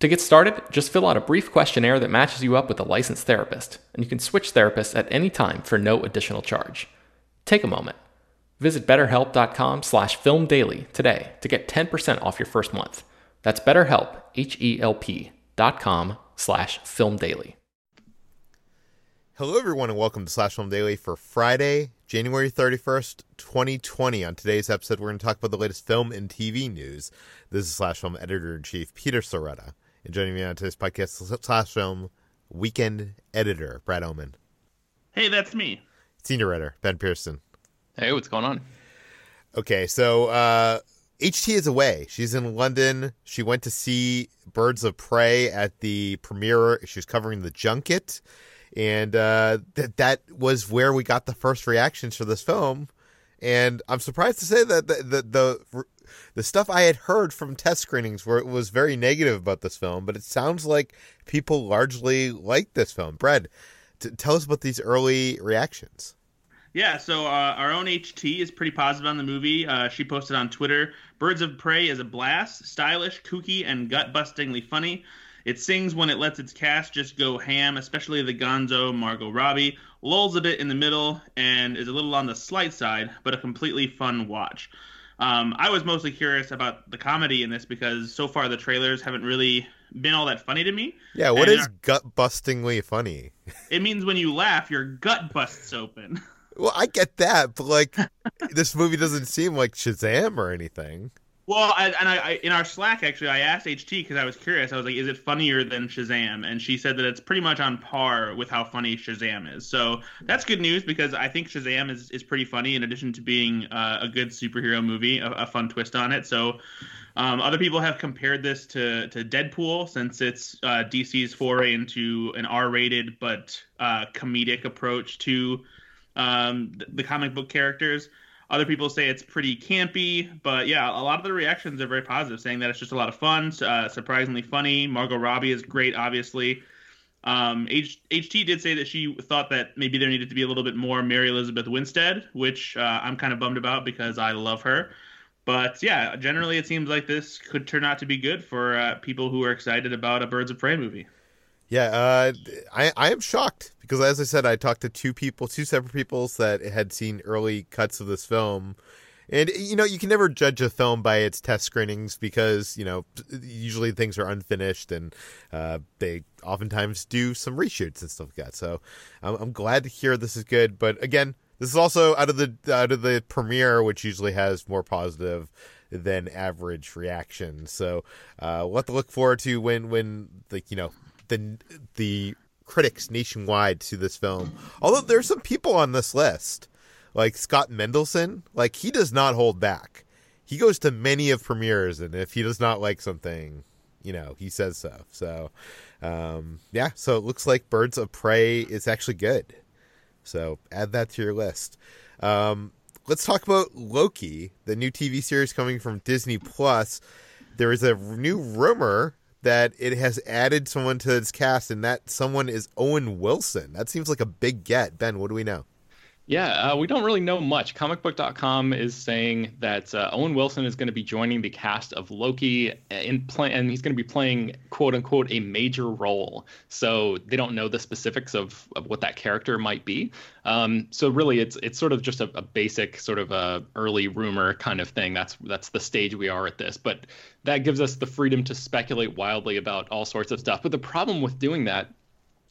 To get started, just fill out a brief questionnaire that matches you up with a licensed therapist, and you can switch therapists at any time for no additional charge. Take a moment. Visit betterhelp.com/filmdaily today to get 10% off your first month. That's betterhelp, HELP.com/filmdaily. Hello everyone and welcome to Slash Film Daily for Friday, January 31st, 2020. On today's episode, we're going to talk about the latest film and TV news. This is Slash Film Editor-in-Chief Peter Soretta. And joining me on today's podcast is Slash Film Weekend Editor, Brad Oman. Hey, that's me. Senior Editor, Ben Pearson. Hey, what's going on? Okay, so HT is away. She's in London. She went to see Birds of Prey at the premiere. She was covering the junket. And that was where we got the first reactions for this film. And I'm surprised to say that the stuff I had heard from test screenings where it was very negative about this film, but it sounds like people largely like this film. Brad, tell us about these early reactions. Yeah, so our own HT is pretty positive on the movie. She posted on Twitter, Birds of Prey is a blast, stylish, kooky, and gut-bustingly funny. It sings when it lets its cast just go ham, especially the gonzo Margot Robbie, lulls a bit in the middle, and is a little on the slight side, but a completely fun watch. I was mostly curious about the comedy in this because so far the trailers haven't really been all that funny to me. Yeah, what is gut-bustingly funny? It means when you laugh, your gut busts open. Well, I get that, but like this movie doesn't seem like Shazam or anything. Well, I in our Slack, actually, I asked HT because I was curious. I was like, is it funnier than Shazam? And she said that it's pretty much on par with how funny Shazam is. So that's good news because I think Shazam is pretty funny in addition to being a good superhero movie, a fun twist on it. So other people have compared this to Deadpool since it's DC's foray into an R-rated but comedic approach to the comic book characters. Other people say it's pretty campy, but yeah, a lot of the reactions are very positive, saying that it's just a lot of fun, surprisingly funny. Margot Robbie is great, obviously. HT did say that she thought that maybe there needed to be a little bit more Mary Elizabeth Winstead, which I'm kind of bummed about because I love her. But yeah, generally it seems like this could turn out to be good for people who are excited about a Birds of Prey movie. Yeah, I am shocked because, as I said, I talked to two separate people that had seen early cuts of this film, And, you know, you can never judge a film by its test screenings because, you know, usually things are unfinished and they oftentimes do some reshoots and stuff like that. So I'm glad to hear this is good. But again, this is also out of the premiere, which usually has more positive than average reaction. So we'll have to look forward to when like, you know, the critics nationwide see this film. Although there's some people on this list, like Scott Mendelson, like he does not hold back. He goes to many of premieres, and if he does not like something, you know, he says so. So yeah, so it looks like Birds of Prey is actually good. So add that to your list. Let's talk about Loki, the new TV series coming from Disney+. There is a new rumor that it has added someone to its cast, and that someone is Owen Wilson. That seems like a big get. Ben, what do we know? Yeah, we don't really know much. Comicbook.com is saying that Owen Wilson is going to be joining the cast of Loki, and he's going to be playing, quote-unquote, a major role. So they don't know the specifics of what that character might be. So really, it's sort of just a basic sort of a early rumor kind of thing. That's the stage we are at this. But that gives us the freedom to speculate wildly about all sorts of stuff. But the problem with doing that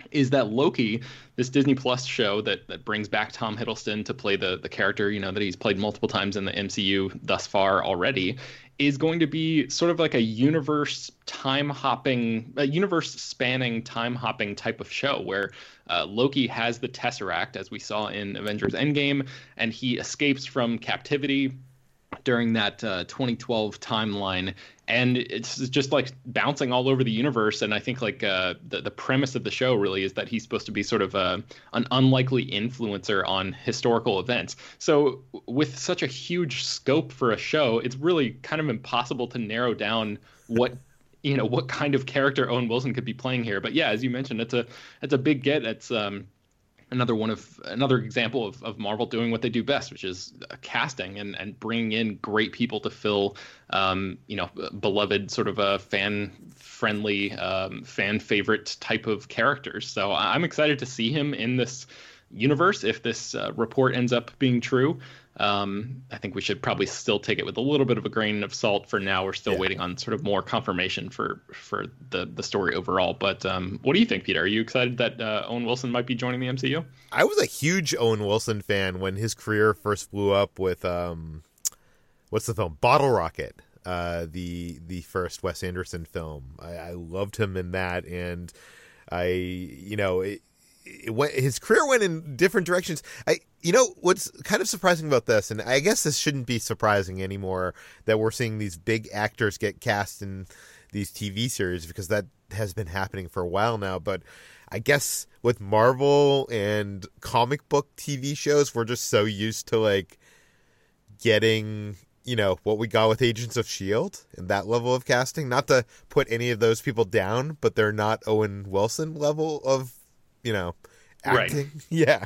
is that Loki, this Disney Plus show that brings back Tom Hiddleston to play the character, you know, that he's played multiple times in the MCU thus far already, is going to be sort of like a universe-spanning time-hopping type of show where Loki has the Tesseract, as we saw in Avengers Endgame, and he escapes from captivity during that 2012 timeline. And it's just like bouncing all over the universe. And I think like the premise of the show really is that he's supposed to be sort of an unlikely influencer on historical events. So with such a huge scope for a show, it's really kind of impossible to narrow down what kind of character Owen Wilson could be playing here. But yeah, as you mentioned, it's a big get. It's another example of Marvel doing what they do best, which is casting and bringing in great people to fill, beloved sort of a fan-friendly, fan-favorite type of characters. So I'm excited to see him in this universe if this report ends up being true. I think we should probably still take it with a little bit of a grain of salt for now. We're still waiting on sort of more confirmation for the story overall. But what do you think, Peter? Are you excited that Owen Wilson might be joining the MCU? I was a huge Owen Wilson fan when his career first blew up with what's the film? Bottle Rocket, the first Wes Anderson film. I loved him in that, and his career went in different directions. What's kind of surprising about this, and I guess this shouldn't be surprising anymore, that we're seeing these big actors get cast in these TV series, because that has been happening for a while now. But I guess with Marvel and comic book TV shows, we're just so used to like getting, you know, what we got with Agents of S.H.I.E.L.D. and that level of casting. Not to put any of those people down, but they're not Owen Wilson level of, you know, acting. Right. Yeah.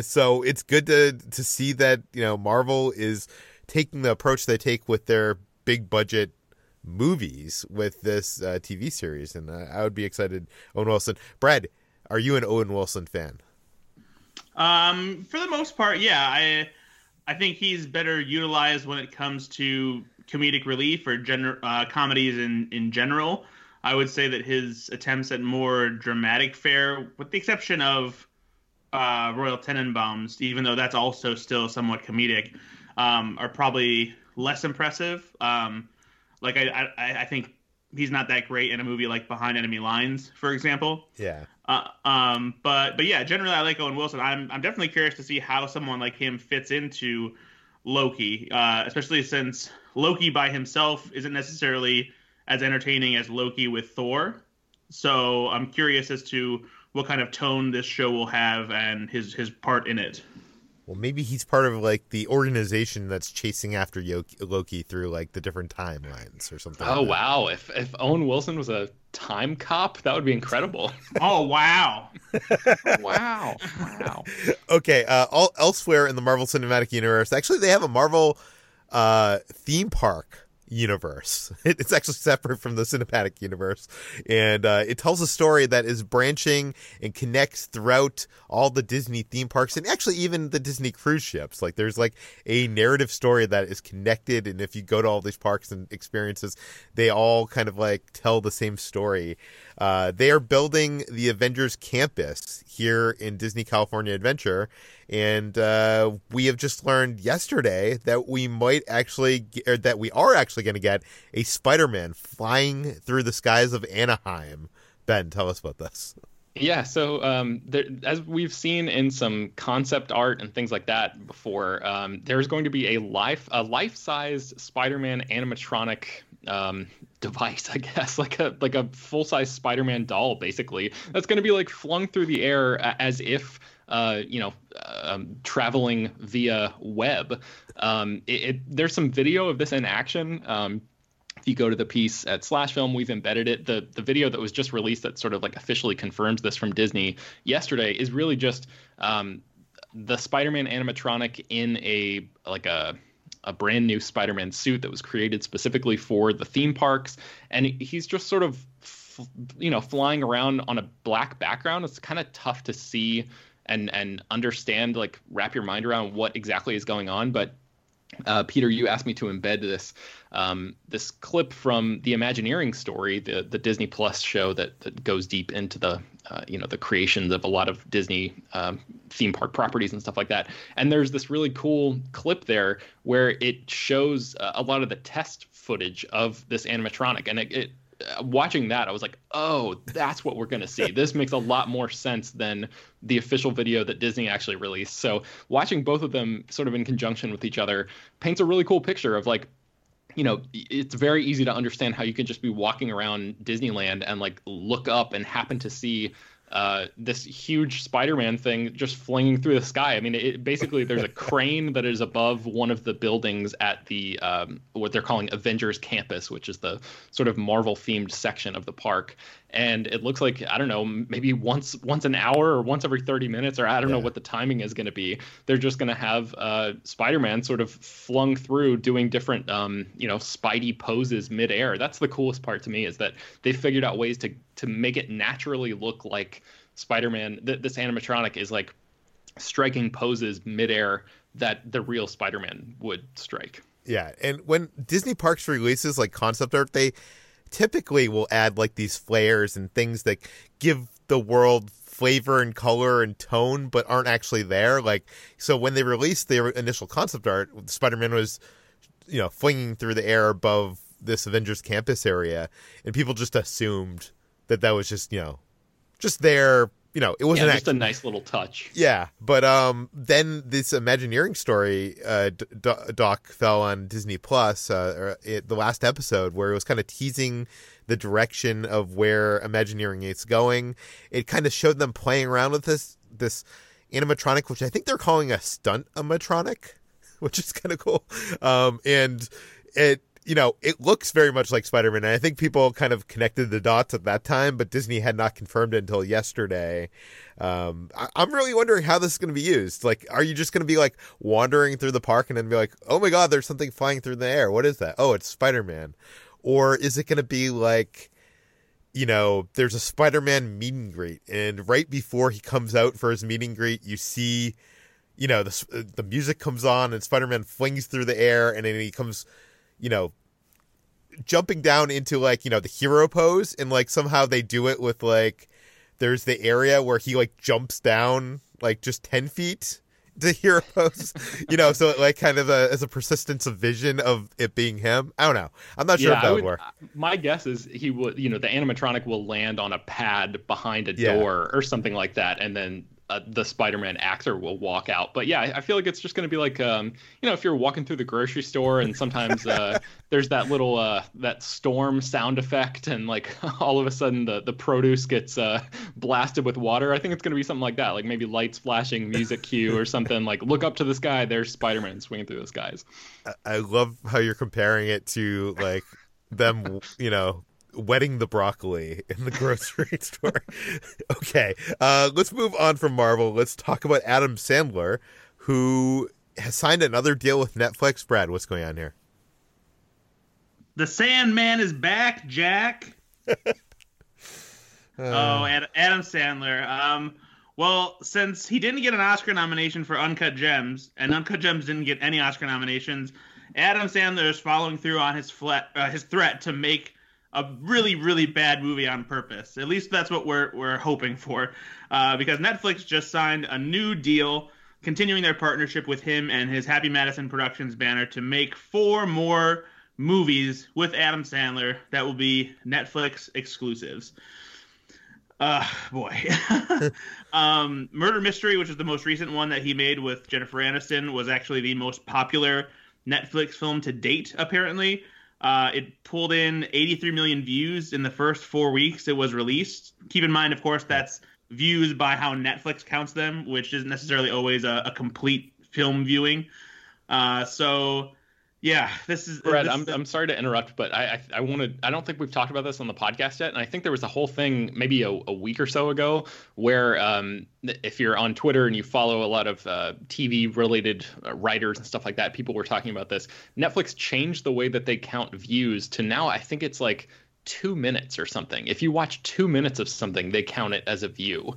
So it's good to see that, you know, Marvel is taking the approach they take with their big budget movies with this TV series. And I would be excited. Owen Wilson. Brad, are you an Owen Wilson fan? For the most part, yeah. I think he's better utilized when it comes to comedic relief or comedies in general. I would say that his attempts at more dramatic fare, with the exception of Royal Tenenbaums, even though that's also still somewhat comedic, are probably less impressive. I think he's not that great in a movie like Behind Enemy Lines, for example. Yeah. But yeah, generally I like Owen Wilson. I'm definitely curious to see how someone like him fits into Loki, especially since Loki by himself isn't necessarily as entertaining as Loki with Thor. So I'm curious as to what kind of tone this show will have and his part in it. Well, maybe he's part of like the organization that's chasing after Loki through like the different timelines or something. Oh, like wow. If Owen Wilson was a time cop, that would be incredible. Oh, wow. Wow. Okay. Elsewhere in the Marvel Cinematic Universe, actually they have a Marvel theme park universe. It's actually separate from the cinematic universe. And it tells a story that is branching and connects throughout all the Disney theme parks and actually even the Disney cruise ships. Like there's like a narrative story that is connected. And if you go to all these parks and experiences, they all kind of like tell the same story. They are building the Avengers Campus here in Disney California Adventure. And we have just learned yesterday that we might actually that we are actually going to get a Spider-Man flying through the skies of Anaheim. Ben, tell us about this. Yeah, so there, as we've seen in some concept art and things like that before, there's going to be a life-sized Spider-Man animatronic device, I guess, like a full-size Spider-Man doll, basically. That's going to be like flung through the air as if. Traveling via web. There's some video of this in action. If you go to the piece at Slash Film, we've embedded it. The video that was just released that sort of like officially confirms this from Disney yesterday is really just the Spider-Man animatronic in a brand new Spider-Man suit that was created specifically for the theme parks. And he's just sort of, flying around on a black background. It's kind of tough to see and understand, like wrap your mind around what exactly is going on. But Peter, you asked me to embed this this clip from the Imagineering story, the Disney Plus show that goes deep into the the creations of a lot of Disney theme park properties and stuff like that. And there's this really cool clip there where it shows a lot of the test footage of this animatronic, and it watching that, I was like, oh, that's what we're going to see. This makes a lot more sense than the official video that Disney actually released. So watching both of them sort of in conjunction with each other paints a really cool picture of like, it's very easy to understand how you can just be walking around Disneyland and like look up and happen to see this huge Spider-Man thing just flinging through the sky. I mean, basically there's a crane that is above one of the buildings at the what they're calling Avengers Campus, which is the sort of Marvel-themed section of the park. And it looks like, I don't know, maybe once an hour or once every 30 minutes, or I don't know what the timing is going to be. They're just going to have Spider-Man sort of flung through doing different, Spidey poses midair. That's the coolest part to me, is that they figured out ways to make it naturally look like Spider-Man. This animatronic is like striking poses midair that the real Spider-Man would strike. Yeah. And when Disney Parks releases like concept art, they typically will add like these flares and things that give the world flavor and color and tone, but aren't actually there. Like, so when they released their initial concept art, Spider-Man was, flinging through the air above this Avengers Campus area, and people just assumed that was just, just there. It wasn't just a nice little touch. Yeah, but then this Imagineering story doc fell on Disney+, the last episode, where it was kind of teasing the direction of where Imagineering is going. It kind of showed them playing around with this animatronic, which I think they're calling a stunt-amatronic, which is kind of cool. And it... it looks very much like Spider-Man, and I think people kind of connected the dots at that time, but Disney had not confirmed it until yesterday. I'm really wondering how this is going to be used. Like, are you just going to be, like, wandering through the park and then be like, oh, my God, there's something flying through the air. What is that? Oh, it's Spider-Man. Or is it going to be, like, there's a Spider-Man meet and greet, and right before he comes out for his meet and greet, you see, the music comes on, and Spider-Man flings through the air, and then he comes... jumping down into like, the hero pose, and like somehow they do it with like, there's the area where he like jumps down like just 10 feet to hero pose, so it like kind of as a persistence of vision of it being him. I don't know. I'm not sure if that would work. My guess is he would, the animatronic will land on a pad behind a door or something like that. And then the Spider-Man actor will walk out. But yeah, I feel like it's just going to be like, if you're walking through the grocery store and sometimes there's that little that storm sound effect, and like all of a sudden the produce gets blasted with water. I think it's going to be something like that, like maybe lights flashing, music cue or something, like look up to the sky, there's Spider-Man swinging through the skies. I love how you're comparing it to like them, wetting the broccoli in the grocery store. Okay, let's move on from Marvel. Let's talk about Adam Sandler, who has signed another deal with Netflix. Brad, what's going on here? The Sandman is back, Jack. Adam Sandler. Well, since he didn't get an Oscar nomination for Uncut Gems, and Uncut Gems didn't get any Oscar nominations, Adam Sandler is following through on his threat to make a really, really bad movie on purpose. At least that's what we're hoping for, because Netflix just signed a new deal, continuing their partnership with him and his Happy Madison Productions banner to make 4 more movies with Adam Sandler that will be Netflix exclusives. Murder Mystery, which is the most recent one that he made with Jennifer Aniston, was actually the most popular Netflix film to date, apparently. It pulled in 83 million views in the first 4 weeks it was released. Keep in mind, of course, that's views by how Netflix counts them, which isn't necessarily always a complete film viewing. Yeah, this is... Brad, I'm sorry to interrupt, but I wanted... I don't think we've talked about this on the podcast yet, and I think there was a whole thing maybe a week or so ago where if you're on Twitter and you follow a lot of TV-related writers and stuff like that, people were talking about this. Netflix changed the way that they count views to now I think it's like 2 minutes or something. If you watch 2 minutes of something, they count it as a view,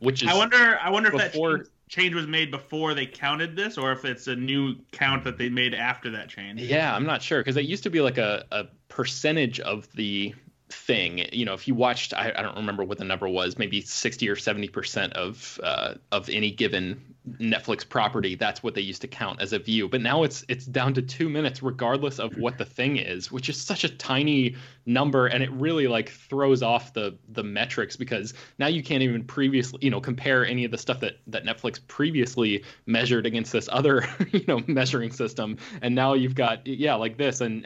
which is... I wonder if that... change was made before they counted this, or if it's a new count that they made after that change. Yeah, I'm not sure, because it used to be like a percentage of the thing. You know, if you watched, I don't remember what the number was, maybe 60 or 70% of any given Netflix property, that's what they used to count as a view. But now it's down to 2 minutes, regardless of what the thing is, which is such a tiny number, and it really like throws off the metrics, because now you can't even previously, you know, compare any of the stuff that Netflix previously measured against this other, you know, measuring system. And now you've got like this, and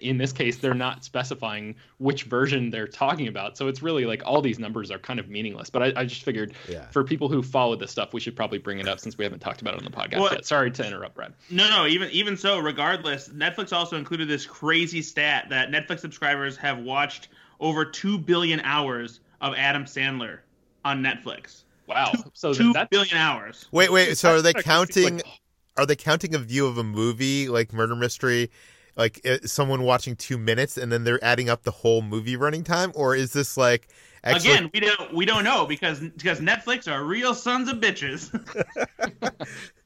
in this case they're not specifying which version they're talking about, so it's really like all these numbers are kind of meaningless. But I just figured for people who follow this stuff, we should probably bring it up since we haven't talked about it on the podcast yet. Sorry to interrupt, Brad. No, even so, regardless, Netflix also included this crazy stat that Netflix subscribers have watched over 2 billion hours of Adam Sandler on Netflix. Wow. So 2 billion hours. Wait, so are they counting a view of a movie like Murder Mystery, like someone watching 2 minutes and then they're adding up the whole movie running time, or is this like... Actually, again, we don't know, because Netflix are real sons of bitches.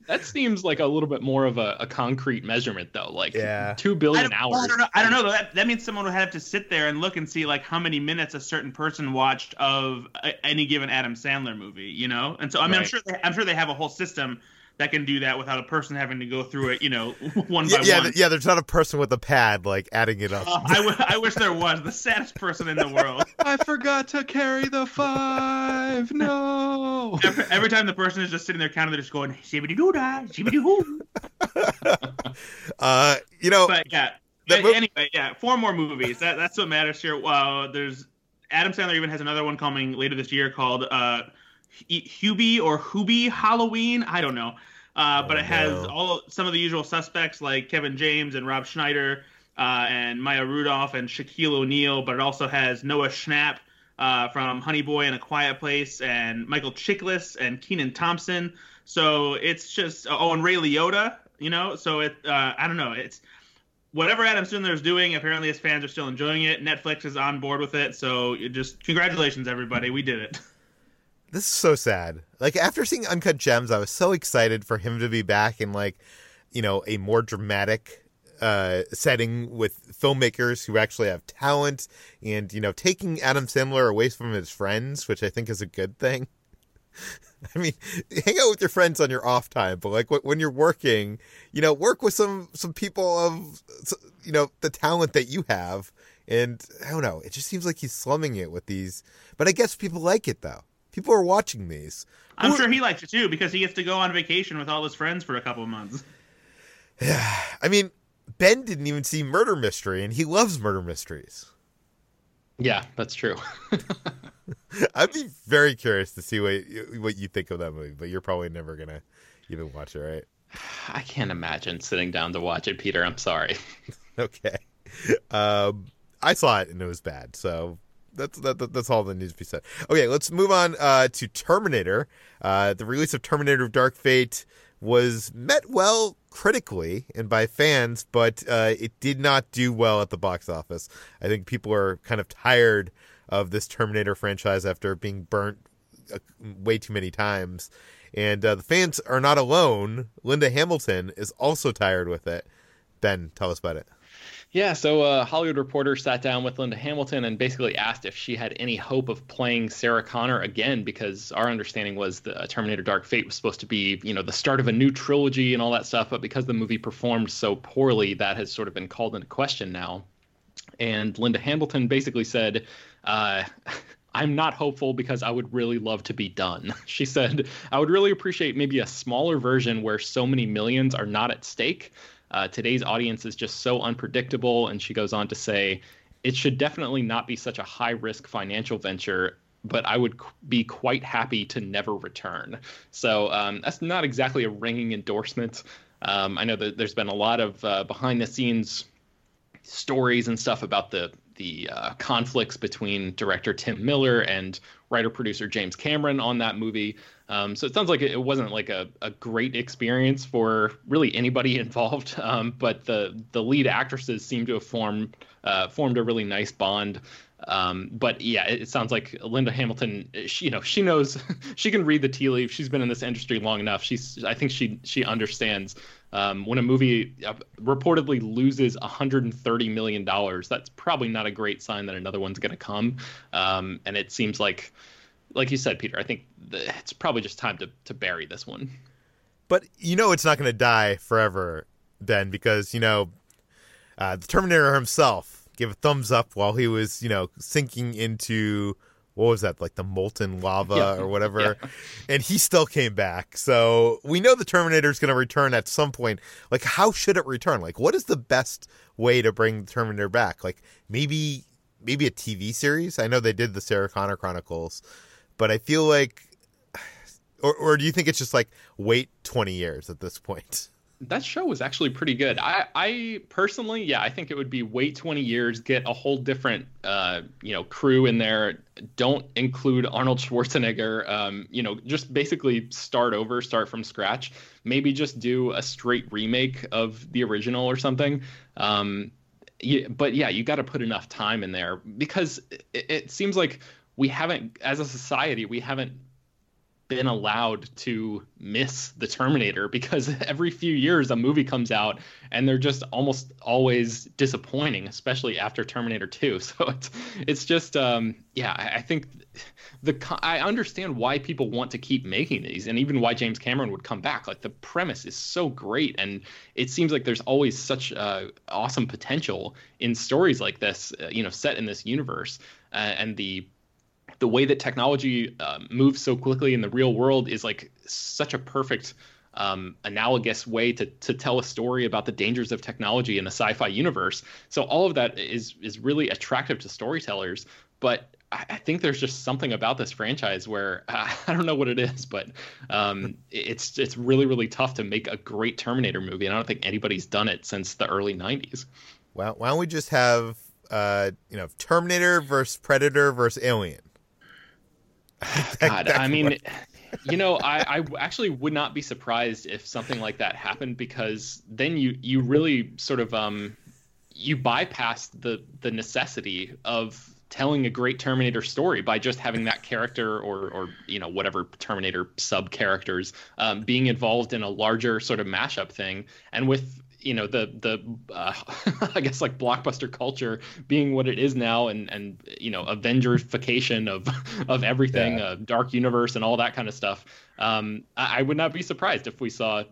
That seems like a little bit more of a concrete measurement, though. Like 2 billion hours. I don't know. That means someone would have to sit there and look and see like how many minutes a certain person watched of any given Adam Sandler movie, you know. And so I mean, right. I'm sure they have a whole system that can do that without a person having to go through it, you know, one by one. Yeah, there's not a person with a pad, like, adding it up. I wish there was. The saddest person in the world. I forgot to carry the 5. No. Every time the person is just sitting there counting, they're just going, shibbity-doo-dah, shibbity-hoo. You know. But, yeah. Anyway, 4 more movies. That's what matters here. There's Adam Sandler even has another one coming later this year called... Hubie or Hubie Halloween, I don't know, but it has some of the usual suspects like Kevin James and Rob Schneider and Maya Rudolph and Shaquille O'Neal, but it also has Noah Schnapp from Honey Boy and A Quiet Place and Michael Chiklis and Kenan Thompson. So it's just and Ray Liotta, you know. So it I don't know, it's whatever Adam Sandler is doing, apparently his fans are still enjoying it. Netflix is on board with it, so just congratulations everybody, we did it. This is so sad. Like, after seeing Uncut Gems, I was so excited for him to be back in, like, you know, a more dramatic setting with filmmakers who actually have talent and, you know, taking Adam Sandler away from his friends, which I think is a good thing. I mean, hang out with your friends on your off time, but, like, when you're working, you know, work with some people of, you know, the talent that you have. And, I don't know, it just seems like he's slumming it with these. But I guess people like it, though. People are watching these. I'm sure he likes it, too, because he gets to go on vacation with all his friends for a couple of months. Yeah. I mean, Ben didn't even see Murder Mystery, and he loves murder mysteries. Yeah, that's true. I'd be very curious to see what you think of that movie, but you're probably never going to even watch it, right? I can't imagine sitting down to watch it, Peter. I'm sorry. Okay. I saw it, and it was bad, so... That's all that needs to be said. Okay, let's move on to Terminator. The release of Terminator Dark Fate was met well critically and by fans, but it did not do well at the box office. I think people are kind of tired of this Terminator franchise after being burnt way too many times. And the fans are not alone. Linda Hamilton is also tired with it. Ben, tell us about it. Yeah, so a Hollywood reporter sat down with Linda Hamilton and basically asked if she had any hope of playing Sarah Connor again, because our understanding was the Terminator Dark Fate was supposed to be, you know, the start of a new trilogy and all that stuff. But because the movie performed so poorly, that has sort of been called into question now. And Linda Hamilton basically said, I'm not hopeful because I would really love to be done. She said, I would really appreciate maybe a smaller version where so many millions are not at stake. Today's audience is just so unpredictable. And she goes on to say, it should definitely not be such a high risk financial venture, but I would be quite happy to never return. So that's not exactly a ringing endorsement. I know that there's been a lot of behind the scenes stories and stuff about the conflicts between director Tim Miller and writer-producer James Cameron on that movie. So it sounds like it wasn't like a great experience for really anybody involved. But the lead actresses seem to have formed a really nice bond. But yeah, it sounds like Linda Hamilton, she knows she can read the tea leaves. She's been in this industry long enough. I think she understands when a movie reportedly loses $130 million, that's probably not a great sign that another one's going to come. And it seems like you said, Peter, I think it's probably just time to bury this one. But you know it's not going to die forever, Ben, because, the Terminator himself gave a thumbs up while he was, sinking into, what was that, like the molten lava or whatever, and he still came back. So we know the Terminator is going to return at some point. Like, how should it return? Like, what is the best way to bring the Terminator back? Like, maybe a TV series? I know they did the Sarah Connor Chronicles, but I feel like, or do you think it's just like wait 20 years at this point? That show was actually pretty good. I personally, I think it would be wait 20 years, get a whole different, crew in there. Don't include Arnold Schwarzenegger. Just basically start from scratch. Maybe just do a straight remake of the original or something. But you got to put enough time in there because it seems like we haven't, as a society, been allowed to miss the Terminator because every few years a movie comes out and they're just almost always disappointing, especially after Terminator 2. So it's just I think I understand why people want to keep making these and even why James Cameron would come back. Like the premise is so great and it seems like there's always such awesome potential in stories like this, set in this universe, and the way that technology moves so quickly in the real world is like such a perfect analogous way to tell a story about the dangers of technology in the sci-fi universe. So all of that is really attractive to storytellers. But I think there's just something about this franchise where I don't know what it is, but it's really, really tough to make a great Terminator movie. And I don't think anybody's done it since the early 90s. Well, why don't we just have, Terminator versus Predator versus Alien? God, I mean, I actually would not be surprised if something like that happened, because then you really sort of you bypass the necessity of telling a great Terminator story by just having that character or whatever Terminator sub characters being involved in a larger sort of mashup thing, and with the I guess like blockbuster culture being what it is now and Avengersification of everything, dark universe and all that kind of stuff. I would not be surprised if we saw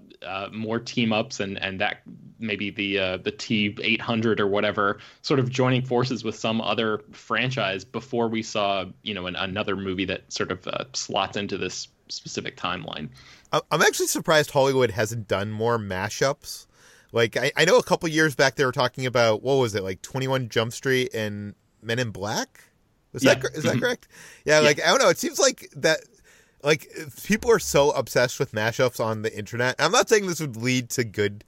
more team ups and that maybe the T-800 or whatever sort of joining forces with some other franchise before we saw, another movie that sort of slots into this specific timeline. I'm actually surprised Hollywood hasn't done more mashups. Like, I know a couple years back they were talking about, 21 Jump Street and Men in Black? Is that correct? Yeah, I don't know. It seems like that, people are so obsessed with mashups on the internet. I'm not saying this would lead to good,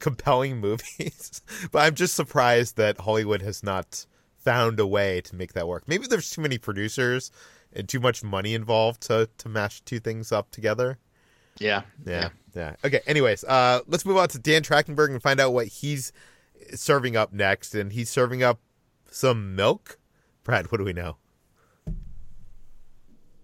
compelling movies, but I'm just surprised that Hollywood has not found a way to make that work. Maybe there's too many producers and too much money involved to mash two things up together. Yeah. Okay, anyways, let's move on to Dan Trachtenberg and find out what he's serving up next. And he's serving up some milk. Brad, what do we know?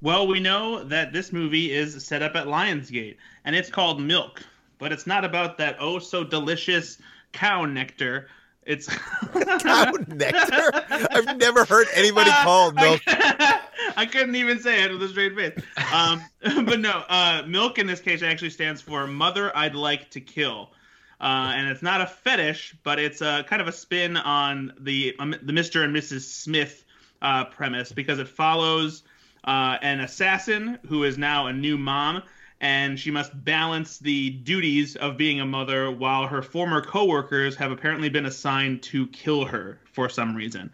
Well, we know that this movie is set up at Lionsgate, and it's called Milk. But it's not about that oh-so-delicious cow nectar. It's cow nectar? I've never heard anybody call milk. I couldn't even say it with a straight face. But no, milk in this case actually stands for Mother I'd Like to Kill. And it's not a fetish, but it's kind of a spin on the Mr. and Mrs. Smith premise, because it follows an assassin who is now a new mom, and she must balance the duties of being a mother while her former co-workers have apparently been assigned to kill her for some reason.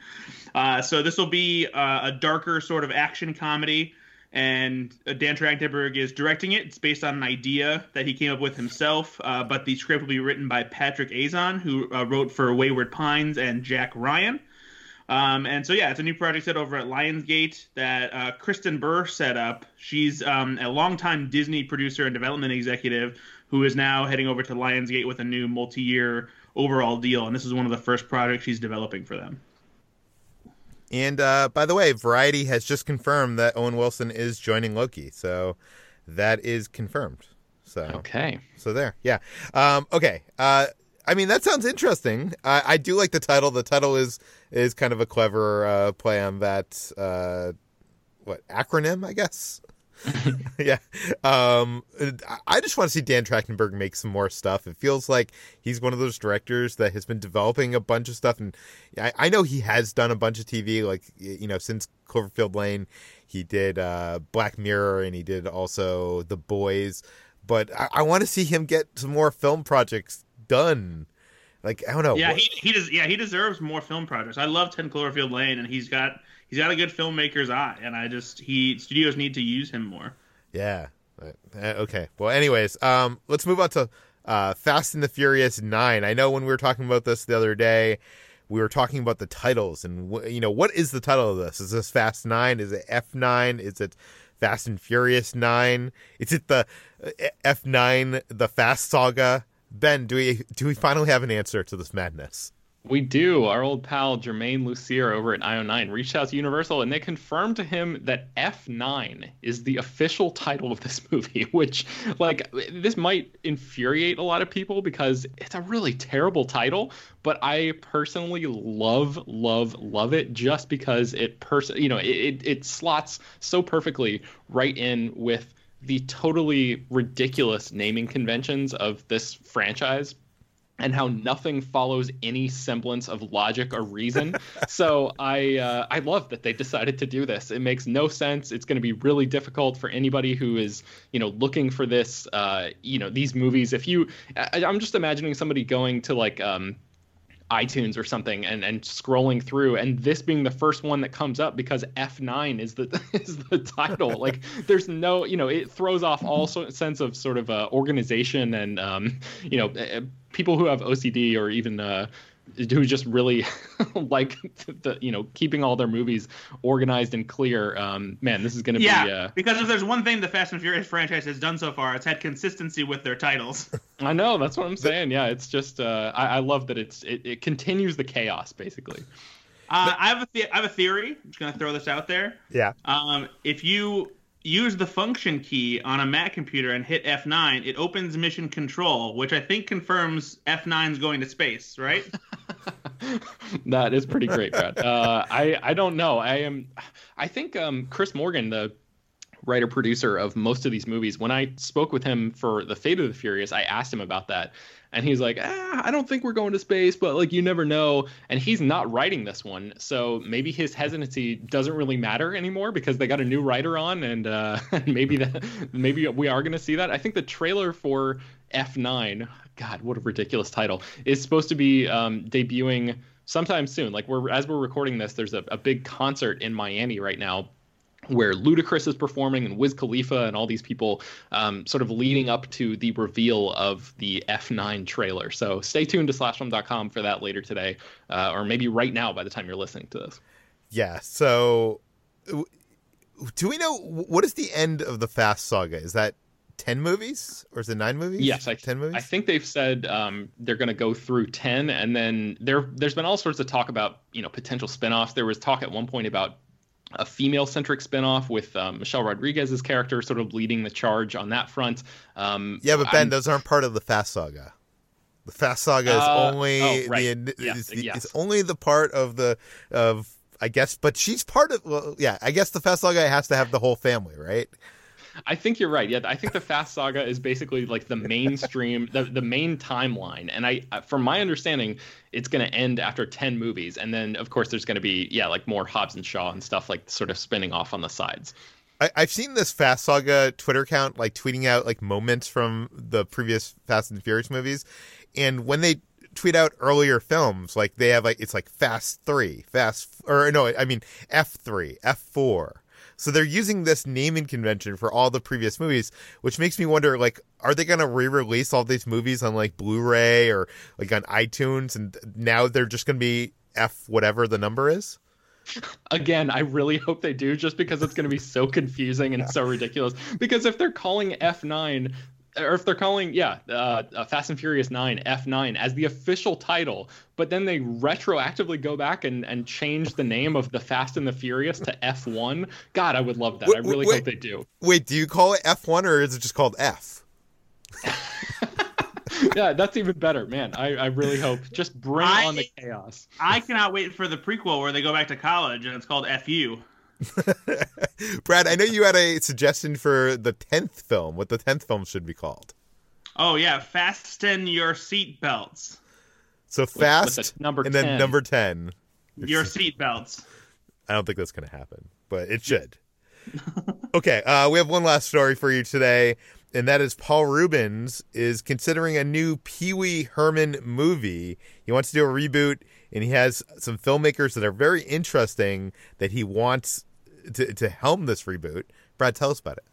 So this will be a darker sort of action comedy, and Dan Trachtenberg is directing it. It's based on an idea that he came up with himself, but the script will be written by Patrick Azon, who wrote for Wayward Pines and Jack Ryan. And so, yeah, it's a new project set over at Lionsgate that Kristen Burr set up. She's a longtime Disney producer and development executive who is now heading over to Lionsgate with a new multi-year overall deal. And this is one of the first projects she's developing for them. And by the way, Variety has just confirmed that Owen Wilson is joining Loki. So that is confirmed. So okay. So there. Yeah. Okay. I mean, that sounds interesting. I do like the title. The title is kind of a clever play on that acronym, I guess. Yeah. I just want to see Dan Trachtenberg make some more stuff. It feels like he's one of those directors that has been developing a bunch of stuff, and I know he has done a bunch of TV, like, you know, since Cloverfield Lane. He did Black Mirror, and he did also The Boys, but I want to see him get some more film projects done. Like, I don't know. Yeah, he deserves more film projects. I love 10 Cloverfield Lane, and he's got a good filmmaker's eye, and studios need to use him more. Yeah. Okay. Well, anyways, let's move on to Fast and the Furious 9. I know when we were talking about this the other day, we were talking about the titles, and what is the title of this? Is this Fast 9? Is it F9? Is it Fast and Furious 9? Is it the F9, the Fast Saga? Ben, do we finally have an answer to this madness? We do. Our old pal Jermaine Lucier over at IO9 reached out to Universal, and they confirmed to him that F9 is the official title of this movie, which, like, this might infuriate a lot of people because it's a really terrible title, but I personally love it just because it slots so perfectly right in with the totally ridiculous naming conventions of this franchise and how nothing follows any semblance of logic or reason. So I love that they decided to do this. It makes no sense. It's going to be really difficult for anybody who is, looking for this, these movies. If you, I'm just imagining somebody going to like, iTunes or something and scrolling through, and this being the first one that comes up because F9 is the title. Like, there's no, it throws off all sense of sort of organization and people who have OCD or even who just really like the keeping all their movies organized and clear. Man, this is going to be because if there's one thing the Fast and Furious franchise has done so far, it's had consistency with their titles. I know, that's what I'm saying. Yeah, it's just I love that it continues the chaos basically. I have a theory. I'm just going to throw this out there. Yeah. If you use the function key on a Mac computer and hit F9, it opens mission control, which I think confirms F9's going to space, right? That is pretty great, Brad. I don't know. I think Chris Morgan, the writer producer of most of these movies, when I spoke with him for The Fate of the Furious, I asked him about that. And he's like, I don't think we're going to space, but like, you never know. And he's not writing this one. So maybe his hesitancy doesn't really matter anymore because they got a new writer on, and maybe we are going to see that. I think the trailer for F9, God, what a ridiculous title, is supposed to be debuting sometime soon. Like, as we're recording this, there's a big concert in Miami right now where Ludacris is performing and Wiz Khalifa and all these people sort of leading up to the reveal of the F9 trailer. So stay tuned to slashfilm.com for that later today, or maybe right now by the time you're listening to this. Yeah, so do we know what is the end of the Fast Saga? Is that 10 movies? Or is it 9 movies? Yes, 10 movies? I think they've said they're going to go through 10. And then there's been all sorts of talk about, you know, potential spinoffs. There was talk at one point about a female-centric spinoff with Michelle Rodriguez's character sort of leading the charge on that front. Yeah, but Ben, those aren't part of the Fast Saga. The Fast Saga is only it's only the part of the I guess, but she's part of I guess the Fast Saga has to have the whole family, right? I think you're right. Yeah, I think the Fast Saga is basically like the mainstream, the main timeline. And I, from my understanding, it's going to end after 10 movies. And then, of course, there's going to be, like more Hobbs and Shaw and stuff like sort of spinning off on the sides. I've seen this Fast Saga Twitter account like tweeting out like moments from the previous Fast and Furious movies. And when they tweet out earlier films, like they have like it's like Fast 3, F3, F4. So they're using this naming convention for all the previous movies, which makes me wonder, like, are they going to re-release all these movies on, like, Blu-ray or, like, on iTunes? And now they're just going to be F whatever the number is? Again, I really hope they do, just because it's going to be so confusing and so ridiculous. Because if they're calling F9... or if they're calling, Fast and Furious 9, F9, as the official title, but then they retroactively go back and change the name of the Fast and the Furious to F1. God, I would love that. I really hope they do. Wait, do you call it F1 or is it just called F? Yeah, that's even better, man. I really hope. Just bring on the chaos. I cannot wait for the prequel where they go back to college and it's called FU. Brad, I know you had a suggestion for the 10th film, what the 10th film should be called. Oh, yeah. Fasten your seatbelts. So fast with number and 10. Then number 10. Your seatbelts. I don't think that's going to happen, but it should. Okay. We have one last story for you today, and that is Paul Rubens is considering a new Pee Wee Herman movie. He wants to do a reboot, and he has some filmmakers that are very interesting that he wants to helm this reboot. Brad, tell us about it.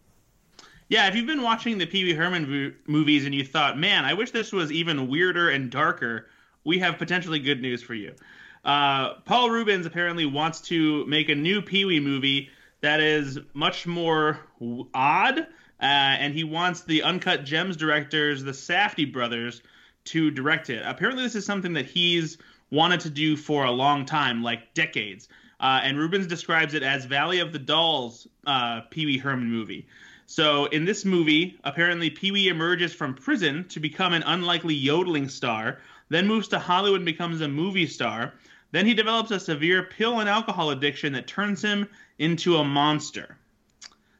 Yeah, if you've been watching the Pee Wee Herman movies and you thought, man, I wish this was even weirder and darker, we have potentially good news for you. Paul Rubens apparently wants to make a new Pee Wee movie that is much more odd, and he wants the Uncut Gems directors, the Safdie brothers, to direct it. Apparently this is something that he's wanted to do for a long time, like decades. And Rubens describes it as Valley of the Dolls Pee-wee Herman movie. So in this movie, apparently Pee-wee emerges from prison to become an unlikely yodeling star, then moves to Hollywood and becomes a movie star. Then he develops a severe pill and alcohol addiction that turns him into a monster.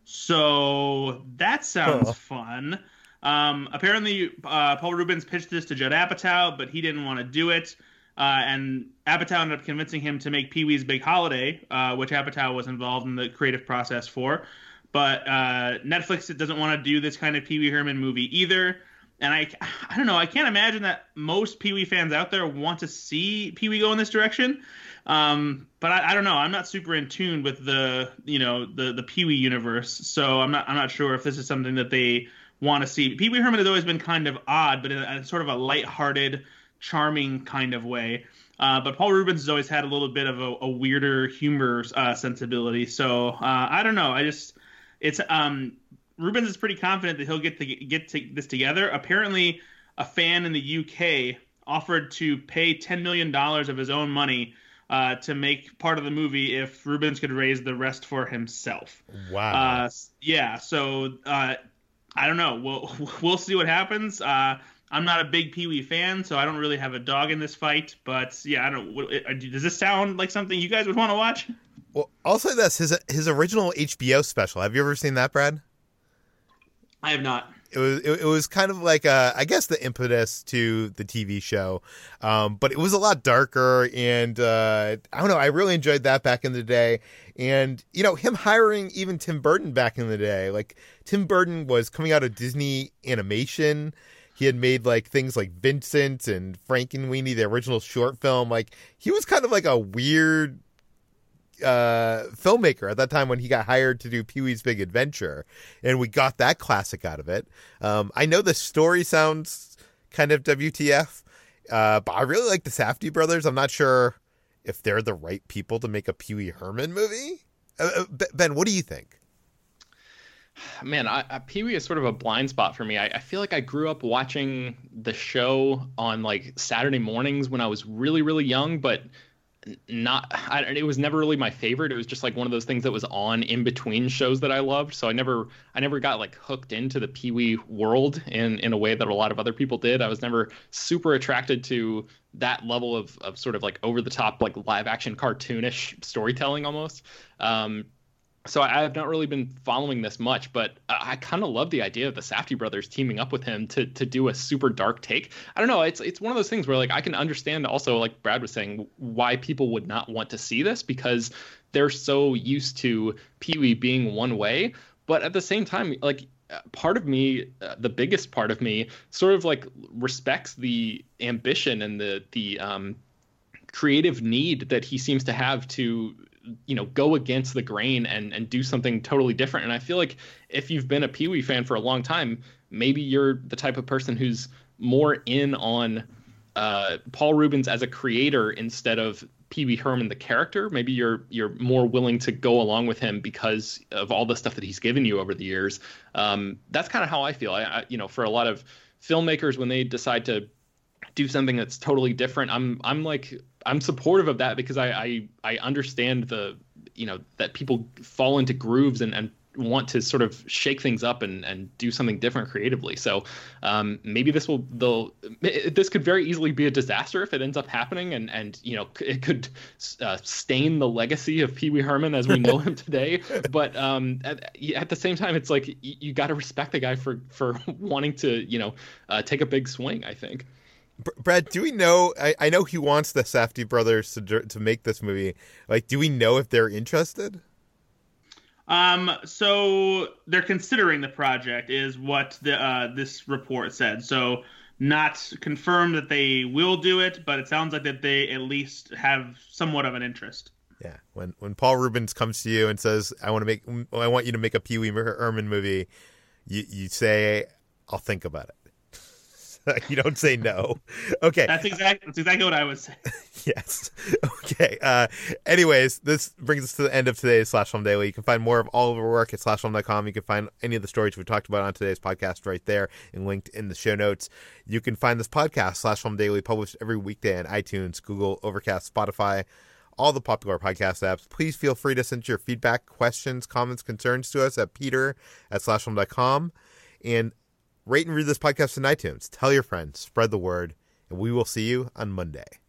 So that sounds fun. Apparently Paul Rubens pitched this to Judd Apatow, but he didn't want to do it. And Apatow ended up convincing him to make Pee-wee's Big Holiday, which Apatow was involved in the creative process for. But Netflix doesn't want to do this kind of Pee-wee Herman movie either. And I don't know. I can't imagine that most Pee-wee fans out there want to see Pee-wee go in this direction. But I don't know. I'm not super in tune with the Pee-wee universe, so I'm not sure if this is something that they want to see. Pee-wee Herman has always been kind of odd, but in a sort of a lighthearted, charming kind of way, but Paul Rubens has always had a little bit of a weirder humor sensibility. So I don't know. Rubens is pretty confident that he'll get this together. Apparently, a fan in the UK offered to pay $10 million of his own money to make part of the movie if Rubens could raise the rest for himself. Wow. So I don't know. We'll see what happens. I'm not a big Pee-wee fan, so I don't really have a dog in this fight. But, I don't know. Does this sound like something you guys would want to watch? Well, I'll say this. His original HBO special. Have you ever seen that, Brad? I have not. It was kind of like, I guess, the impetus to the TV show. But it was a lot darker. And I don't know. I really enjoyed that back in the day. And, him hiring even Tim Burton back in the day. Like, Tim Burton was coming out of Disney animation. He had made like things like Vincent and Frankenweenie, the original short film. Like he was kind of like a weird filmmaker at that time when he got hired to do Pee-wee's Big Adventure, and we got that classic out of it. I know the story sounds kind of WTF, but I really like the Safdie brothers. I'm not sure if they're the right people to make a Pee-wee Herman movie. Ben, what do you think? Man, Pee-wee is sort of a blind spot for me. I feel like I grew up watching the show on like Saturday mornings when I was really, really young, but it was never really my favorite. It was just like one of those things that was on in between shows that I loved. So I never got like hooked into the Pee-wee world in a way that a lot of other people did. I was never super attracted to that level of sort of like over the top, like live action cartoonish storytelling almost. So I have not really been following this much, but I kind of love the idea of the Safdie brothers teaming up with him to do a super dark take. I don't know. It's one of those things where like I can understand also, like Brad was saying, why people would not want to see this because they're so used to Pee-wee being one way. But at the same time, like part of me, the biggest part of me, sort of like respects the ambition and the creative need that he seems to have to, you know, go against the grain and do something totally different. And I feel like if you've been a Pee-wee fan for a long time, maybe you're the type of person who's more in on Paul Reubens as a creator instead of Pee-wee Herman the character. Maybe you're more willing to go along with him because of all the stuff that he's given you over the years. That's kind of how I feel. I you know, for a lot of filmmakers, when they decide to do something that's totally different, I'm supportive of that because I understand the, you know, that people fall into grooves and want to sort of shake things up and do something different creatively. So maybe this could very easily be a disaster if it ends up happening. And you know, it could stain the legacy of Pee-wee Herman as we know him today. But at the same time, it's like, you got to respect the guy for wanting to, you know, take a big swing, I think. Brad, do we know? I know he wants the Safdie brothers to make this movie. Like, do we know if they're interested? So they're considering the project, is what this report said. So not confirmed that they will do it, but it sounds like that they at least have somewhat of an interest. Yeah, when Paul Reubens comes to you and says, I want you to make a Pee-wee Herman movie," you say, "I'll think about it." You don't say no. Okay. That's exactly what I was saying. Yes. Okay. Anyways, this brings us to the end of today's Slash Film Daily. You can find more of all of our work at slashfilm.com. You can find any of the stories we talked about on today's podcast right there and linked in the show notes. You can find this podcast, Slash Film Daily, published every weekday on iTunes, Google, Overcast, Spotify, all the popular podcast apps. Please feel free to send your feedback, questions, comments, concerns to us at peter@slashfilm.com. And rate and read this podcast on iTunes. Tell your friends. Spread the word. And we will see you on Monday.